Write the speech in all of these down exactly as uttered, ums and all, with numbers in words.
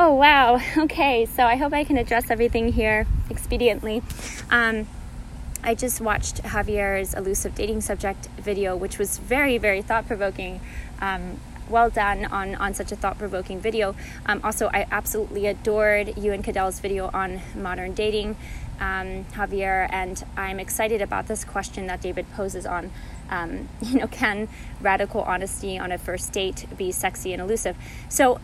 Oh, wow. Okay, so I hope I can address everything here expediently. Um, I just watched Javier's elusive dating subject video, which was very, very thought-provoking. Um, well done on, on such a thought-provoking video. Um, also, I absolutely adored you and Cadell's video on modern dating, um, Javier, and I'm excited about this question that David poses on, um, you know, can radical honesty on a first date be sexy and elusive? So,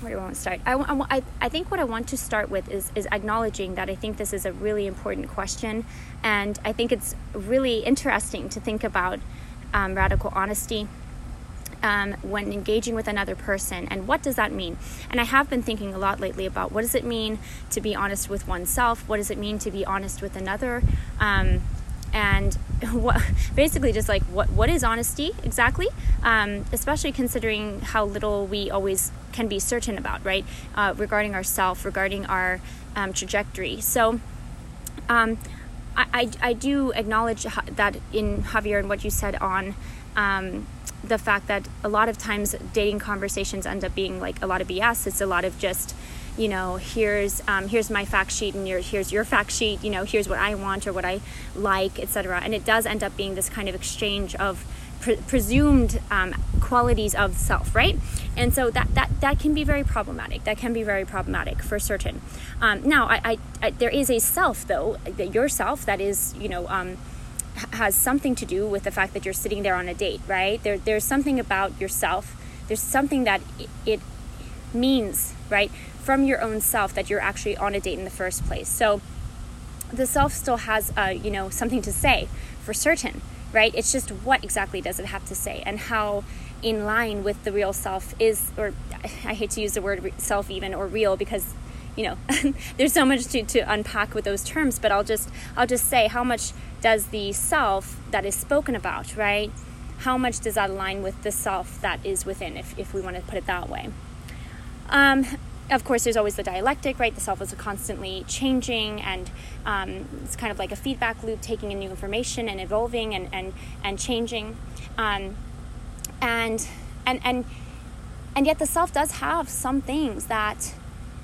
where do I want to start? I, I, I think what I want to start with is, is acknowledging that I think this is a really important question, and I think it's really interesting to think about um, radical honesty Um, when engaging with another person, and what does that mean? And I have been thinking a lot lately about what does it mean to be honest with oneself? What does it mean to be honest with another? Um, and what, basically just like what what is honesty exactly? Um, especially considering how little we always can be certain about, right? Uh, regarding ourselves, regarding our um, trajectory. So um, I, I, I do acknowledge that in Javier and what you said on um, the fact that a lot of times dating conversations end up being like a lot of B S. It's a lot of just, you know, here's um, here's my fact sheet and your, here's your fact sheet, you know, here's what I want or what I like, et cetera. And it does end up being this kind of exchange of pre- presumed um, qualities of self, right? And so that, that, that can be very problematic. That can be very problematic for certain. Um, now, I, I, I there is a self, though, yourself that is, you know, um, has something to do with the fact that you're sitting there on a date, right? There, there's something about yourself. There's something that it, it means, right, from your own self that you're actually on a date in the first place. So the self still has, uh, you know, something to say for certain, right? It's just what exactly does it have to say, and how in line with the real self is, or I hate to use the word self even, or real, because you know, there's so much to, to unpack with those terms, but I'll just I'll just say how much does the self that is spoken about, right? How much does that align with the self that is within, if, if we want to put it that way? Um, of course, there's always the dialectic, right? The self is constantly changing, and um, it's kind of like a feedback loop, taking in new information and evolving and and and changing, um, and and and and yet the self does have some things that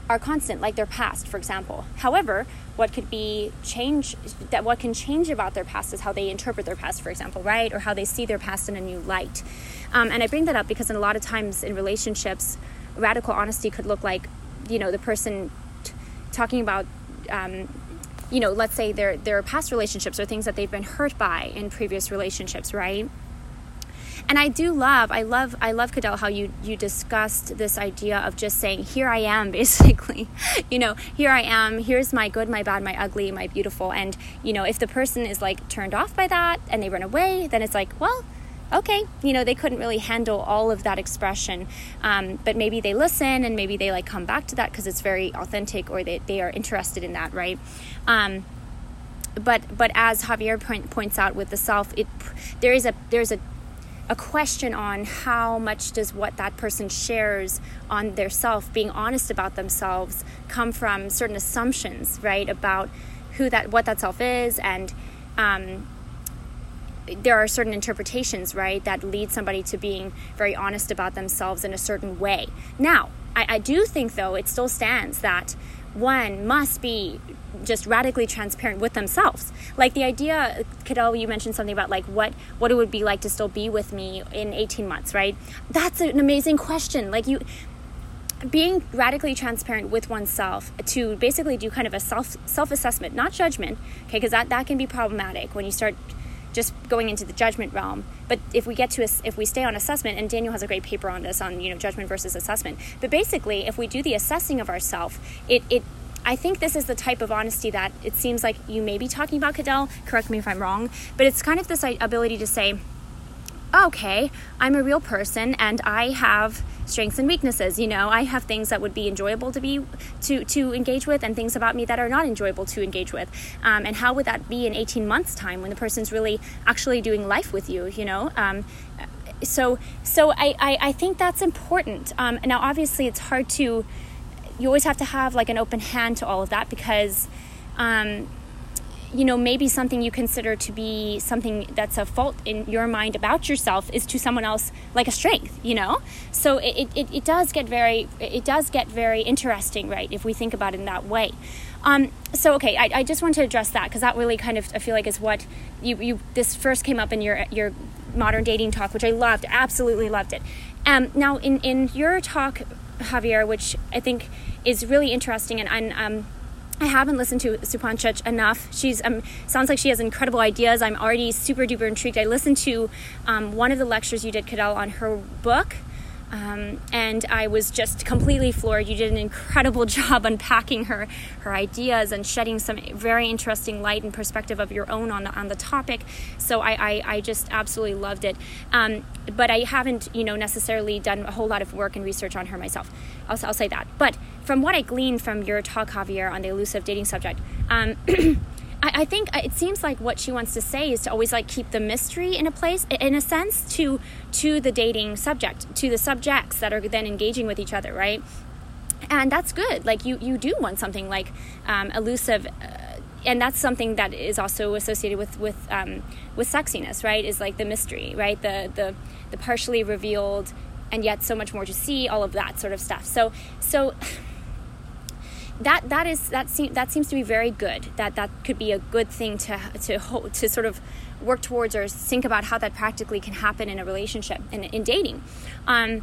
are constant, like their past, for example. However, what could be change that what can change about their past is how they interpret their past, for example, right? Or how they see their past in a new light. Um, and I bring that up because in a lot of times in relationships, radical honesty could look like, you know, the person t- talking about, um, you know, let's say their their past relationships or things that they've been hurt by in previous relationships, right? And I do love, I love, I love Cadell, how you, you discussed this idea of just saying, here I am, basically, you know, here I am, here's my good, my bad, my ugly, my beautiful. And, you know, if the person is like turned off by that and they run away, then it's like, well, okay, you know, they couldn't really handle all of that expression. Um, but maybe they listen, and maybe they like come back to that because it's very authentic, or they, they are interested in that. Right. Um, but, but as Javier point, points out with the self, it, there is a, there's a, a question on how much does what that person shares on their self, being honest about themselves, come from certain assumptions, right, about who that, what that self is. And um, there are certain interpretations, right, that lead somebody to being very honest about themselves in a certain way. Now, I, I do think, though, it still stands that one must be just radically transparent with themselves. Like the idea, Cadell, you mentioned something about like what what it would be like to still be with me in eighteen months, right? That's an amazing question. Like you being radically transparent with oneself to basically do kind of a self self-assessment, not judgment, okay, because that, that can be problematic when you start just going into the judgment realm. But if we get to, a, if we stay on assessment, and Daniel has a great paper on this, on, you know, judgment versus assessment. But basically, if we do the assessing of ourselves, it, it, I think this is the type of honesty that it seems like you may be talking about, Cadell, correct me if I'm wrong, but it's kind of this ability to say, okay, I'm a real person and I have strengths and weaknesses. You know, I have things that would be enjoyable to be, to, to engage with, and things about me that are not enjoyable to engage with. Um, and how would that be in eighteen months time when the person's really actually doing life with you, you know? Um, so, so I, I, I think that's important. Um, now obviously it's hard to, you always have to have like an open hand to all of that because, um, you know, maybe something you consider to be something that's a fault in your mind about yourself is to someone else like a strength, you know? So it, it, it does get very, it does get very interesting, right? If we think about it in that way. Um, so, okay, I, I just want to address that because that really kind of, I feel like, is what you, you, this first came up in your, your modern dating talk, which I loved, absolutely loved it. Um, now in, in your talk, Javier, which I think is really interesting, and, and um, I haven't listened to Supanchuc enough. She's um, sounds like she has incredible ideas. I'm already super duper intrigued. I listened to um, one of the lectures you did, Cadell, on her book, um, and I was just completely floored. You did an incredible job unpacking her her ideas and shedding some very interesting light and perspective of your own on the on the topic. So I I, I just absolutely loved it. Um, but I haven't, you know, necessarily done a whole lot of work and research on her myself. I'll, I'll say that, but. From what I gleaned from your talk, Javier, on the elusive dating subject, um, I, I think it seems like what she wants to say is to always like keep the mystery in a place, in a sense, to to the dating subject, to the subjects that are then engaging with each other, right? And that's good. Like you, you do want something like um, elusive, uh, and that's something that is also associated with with um, with sexiness, right? Is like the mystery, right? The the the partially revealed, and yet so much more to see. All of that sort of stuff. So so. That that is that seems that seems to be very good. That that could be a good thing to to to sort of work towards or think about how that practically can happen in a relationship and in, in dating. Um,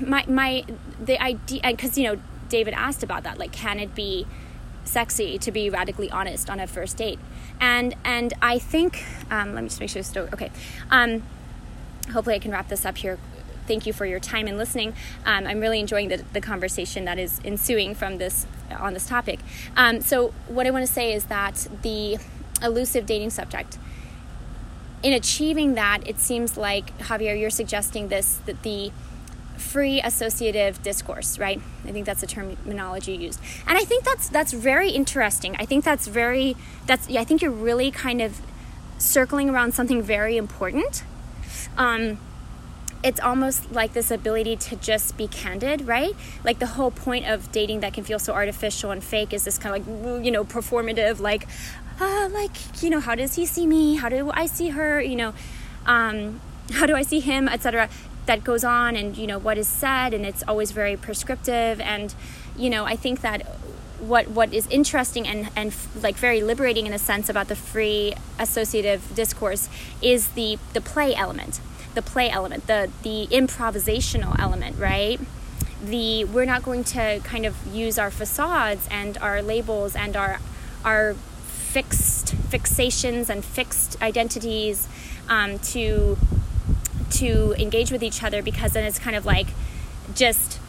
my my the idea, because you know David asked about that. Like, can it be sexy to be radically honest on a first date? And and I think um, let me just make sure it's still okay. Um, hopefully I can wrap this up here. Thank you for your time and listening. Um, I'm really enjoying the, the conversation that is ensuing from this on this topic. Um, so what I want to say is that the elusive dating subject, in achieving that, it seems like, Javier, you're suggesting this, that the free associative discourse, right? I think that's the terminology used. And I think that's that's very interesting. I think that's very, that's. I think you're really kind of circling around something very important. Um It's almost like this ability to just be candid, right? Like the whole point of dating that can feel so artificial and fake is this kind of like, you know, performative, like, ah, like, you know, how does he see me? How do I see her? You know, um, how do I see him, et cetera. That goes on, and, you know, what is said, and it's always very prescriptive. And, you know, I think that what what is interesting and, and like very liberating in a sense about the free associative discourse is the, the play element. the play element, the, the improvisational element, right? The, we're not going to kind of use our facades and our labels and our, our fixed fixations and fixed identities, um, to, to engage with each other, because then it's kind of like just,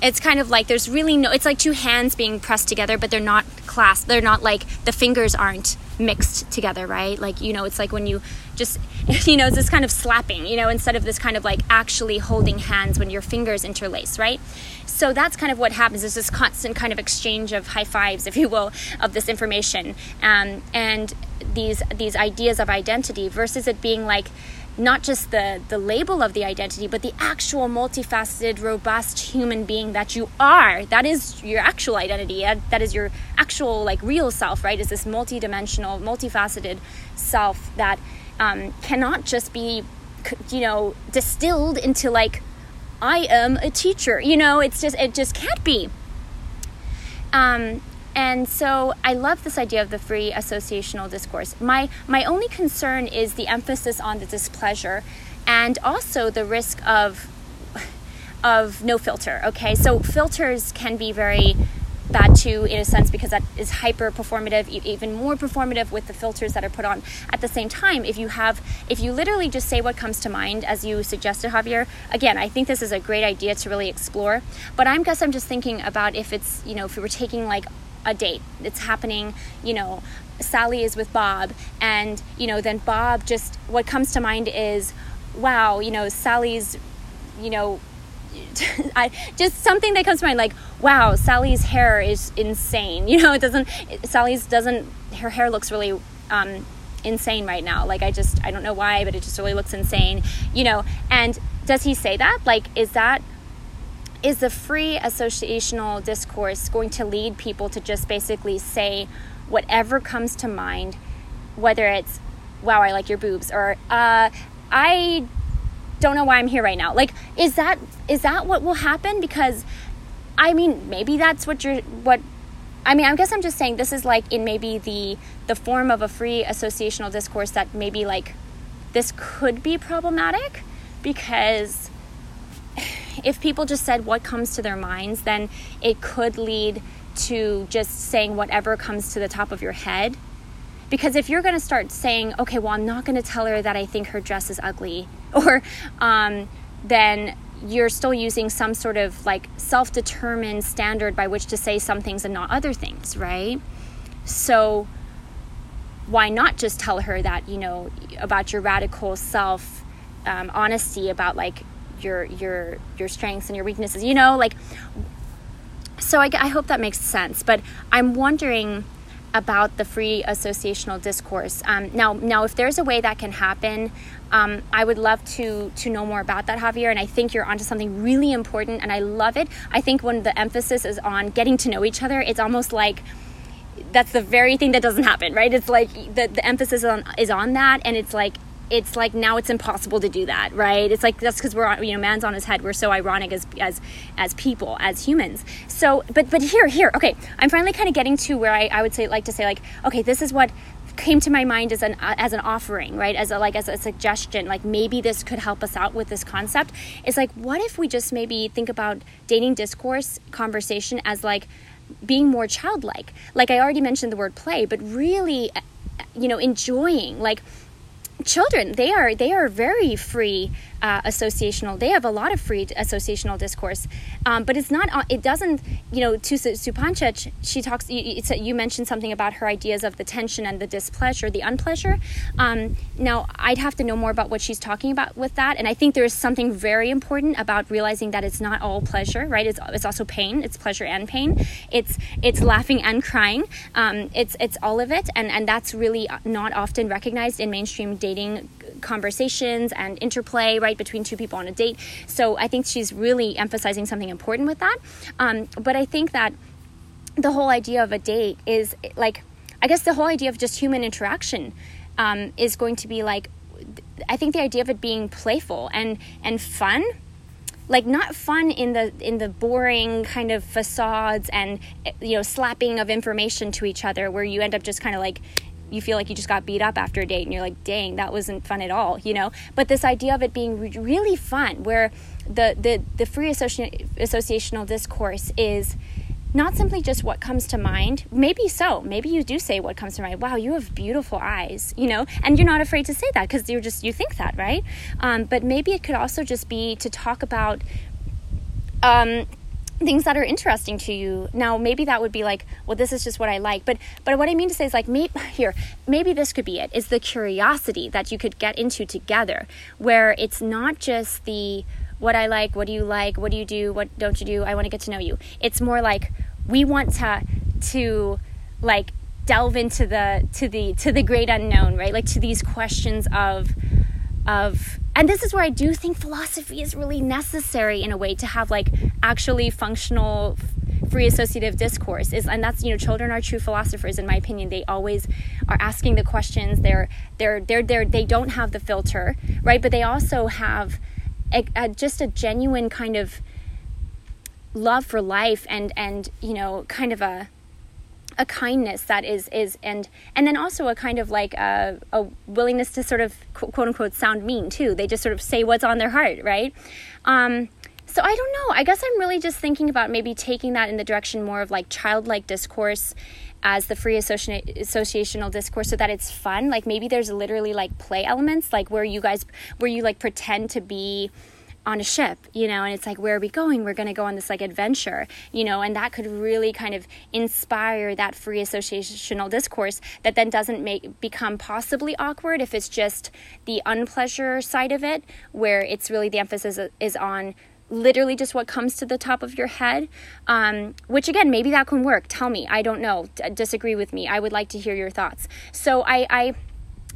it's kind of like, there's really no, it's like two hands being pressed together, but they're not clasped. They're not like, the fingers aren't mixed together, right? Like, you know, it's like when you just, you know, it's this kind of slapping, you know, instead of this kind of like actually holding hands when your fingers interlace, right? So that's kind of what happens. There's this constant kind of exchange of high fives, if you will, of this information, um, and these these ideas of identity, versus it being like not just the the label of the identity, but the actual multifaceted, robust human being that you are. That is your actual identity. That is your actual, like, real self, right? Is this multidimensional, multifaceted self that um, cannot just be, you know, distilled into like, I am a teacher. You know, it's just it just can't be. Um, and so I love this idea of the free associational discourse. My my only concern is the emphasis on the displeasure, and also the risk of of no filter. Okay, so filters can be very bad too, in a sense, because that is hyper performative, even more performative with the filters that are put on. At the same time, if you have, if you literally just say what comes to mind, as you suggested, Javier, again, I think this is a great idea to really explore, but I guess I'm just thinking about if it's, you know, if we were taking like a date, it's happening, you know, Sally is with Bob, and, you know, then Bob just, what comes to mind is, wow, you know, Sally's, you know, I, just something that comes to mind, like, wow, Sally's hair is insane. You know, it doesn't, it, Sally's doesn't, her hair looks really um, insane right now. Like, I just, I don't know why, but it just really looks insane, you know. And does he say that? Like, is that, is the free associational discourse going to lead people to just basically say whatever comes to mind, whether it's, wow, I like your boobs, or uh, I don't know why I'm here right now? Like, is that is that what will happen? Because, I mean, maybe that's what you're, what, I mean, I guess I'm just saying this is like in maybe the the form of a free associational discourse that maybe like this could be problematic, because if people just said what comes to their minds, then it could lead to just saying whatever comes to the top of your head. Because if you're going to start saying, okay, well, I'm not going to tell her that I think her dress is ugly, or um, then you're still using some sort of like self-determined standard by which to say some things and not other things, right? So why not just tell her that, you know, about your radical self um, honesty about like your your your strengths and your weaknesses, you know, like. So I, I hope that makes sense. But I'm wondering about the free associational discourse. Um, now, now, if there's a way that can happen, um, I would love to to know more about that, Javier. And I think you're onto something really important, and I love it. I think when the emphasis is on getting to know each other, it's almost like that's the very thing that doesn't happen, right? It's like the, the emphasis on, is on that, and it's like it's like now it's impossible to do that, right? It's like that's because we're on, you know, man's on his head. We're so ironic as as as people, as humans. So, but but here, here, okay, I'm finally kind of getting to where I, I would say like to say like, okay, this is what came to my mind as an uh, as an offering, right? As a, like as a suggestion, like maybe this could help us out with this concept. It's like, what if we just maybe think about dating discourse conversation as like being more childlike? Like I already mentioned the word play, but really, you know, enjoying like. Children, they are they are very free uh, associational. They have a lot of free associational discourse, um, but it's not. It doesn't. You know, to Supanchuc, she talks. You, you mentioned something about her ideas of the tension and the displeasure, the unpleasure. Um, now, I'd have to know more about what she's talking about with that. And I think there is something very important about realizing that it's not all pleasure, right? It's it's also pain. It's pleasure and pain. It's it's laughing and crying. Um, it's it's all of it, and and that's really not often recognized in mainstream dating. Conversations and interplay, right, between two people on a date. So I think she's really emphasizing something important with that. Um, but I think that the whole idea of a date is like, I guess the whole idea of just human interaction um, is going to be like, I think the idea of it being playful and and fun. Like not fun in the in the boring kind of facades and, you know, slapping of information to each other where you end up just kind of like, you feel like you just got beat up after a date and you're like, dang, that wasn't fun at all, you know? But this idea of it being re- really fun, where the, the, the free associ- associational discourse is not simply just what comes to mind. Maybe so. Maybe you do say what comes to mind. Wow, you have beautiful eyes, you know? And you're not afraid to say that because you're just, you think that, right? Um, but maybe it could also just be to talk about um, things that are interesting to you. Now, maybe that would be like, well, this is just what I like. But but what I mean to say is like, maybe, here, maybe this could be it. It's the curiosity that you could get into together, where it's not just the what I like, what do you like, what do you do, what don't you do, I want to get to know you. It's more like we want to to like delve into the to the to the great unknown, right? Like to these questions of of and this is where I do think philosophy is really necessary in a way to have like actually functional free associative discourse is, and that's, you know, children are true philosophers in my opinion. They always are asking the questions. They're they're they're they're they don't have the filter, right? But they also have a, a, just a genuine kind of love for life and and you know kind of a a kindness that is, is, and, and then also a kind of like a, a willingness to sort of quote unquote sound mean too. They just sort of say what's on their heart. Right. Um, so I don't know, I guess I'm really just thinking about maybe taking that in the direction more of like childlike discourse as the free associ- associational discourse so that it's fun. Like maybe there's literally like play elements, like where you guys, where you like pretend to be on a ship, you know, and it's like, where are we going? We're going to go on this like adventure, you know, and that could really kind of inspire that free associational discourse that then doesn't make become possibly awkward if it's just the unpleasure side of it, where it's really the emphasis is on literally just what comes to the top of your head, um, which again, maybe that can work. Tell me, I don't know, D- disagree with me. I would like to hear your thoughts. So I, I,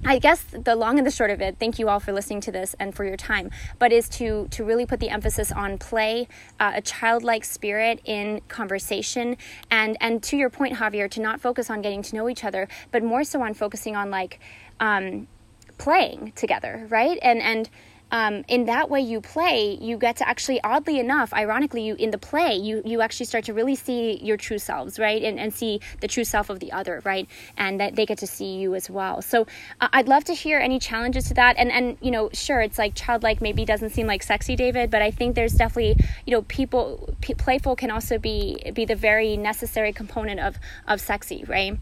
I guess the long and the short of it, thank you all for listening to this and for your time, but is to to really put the emphasis on play, uh, a childlike spirit in conversation, and and to your point, Javier, to not focus on getting to know each other, but more so on focusing on like um, playing together, right? And and um, in that way you play, you get to actually, oddly enough, ironically, you in the play, you, you actually start to really see your true selves, right? And, and see the true self of the other, right? And that they get to see you as well. So uh, I'd love to hear any challenges to that. And, and, you know, sure, it's like childlike maybe doesn't seem like sexy, David, but I think there's definitely, you know, people, p- playful can also be, be the very necessary component of, of sexy, right?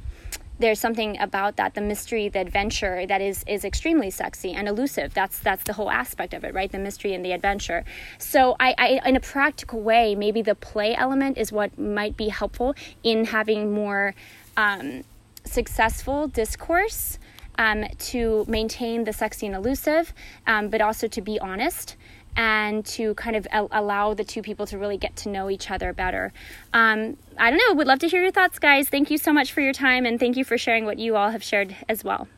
There's something about that, the mystery, the adventure that is, is extremely sexy and elusive. That's that's the whole aspect of it, right? The mystery and the adventure. So I, I in a practical way, maybe the play element is what might be helpful in having more um, successful discourse um, to maintain the sexy and elusive, um, but also to be honest and to kind of al- allow the two people to really get to know each other better. Um, I don't know, would love to hear your thoughts, guys. Thank you so much for your time, and thank you for sharing what you all have shared as well.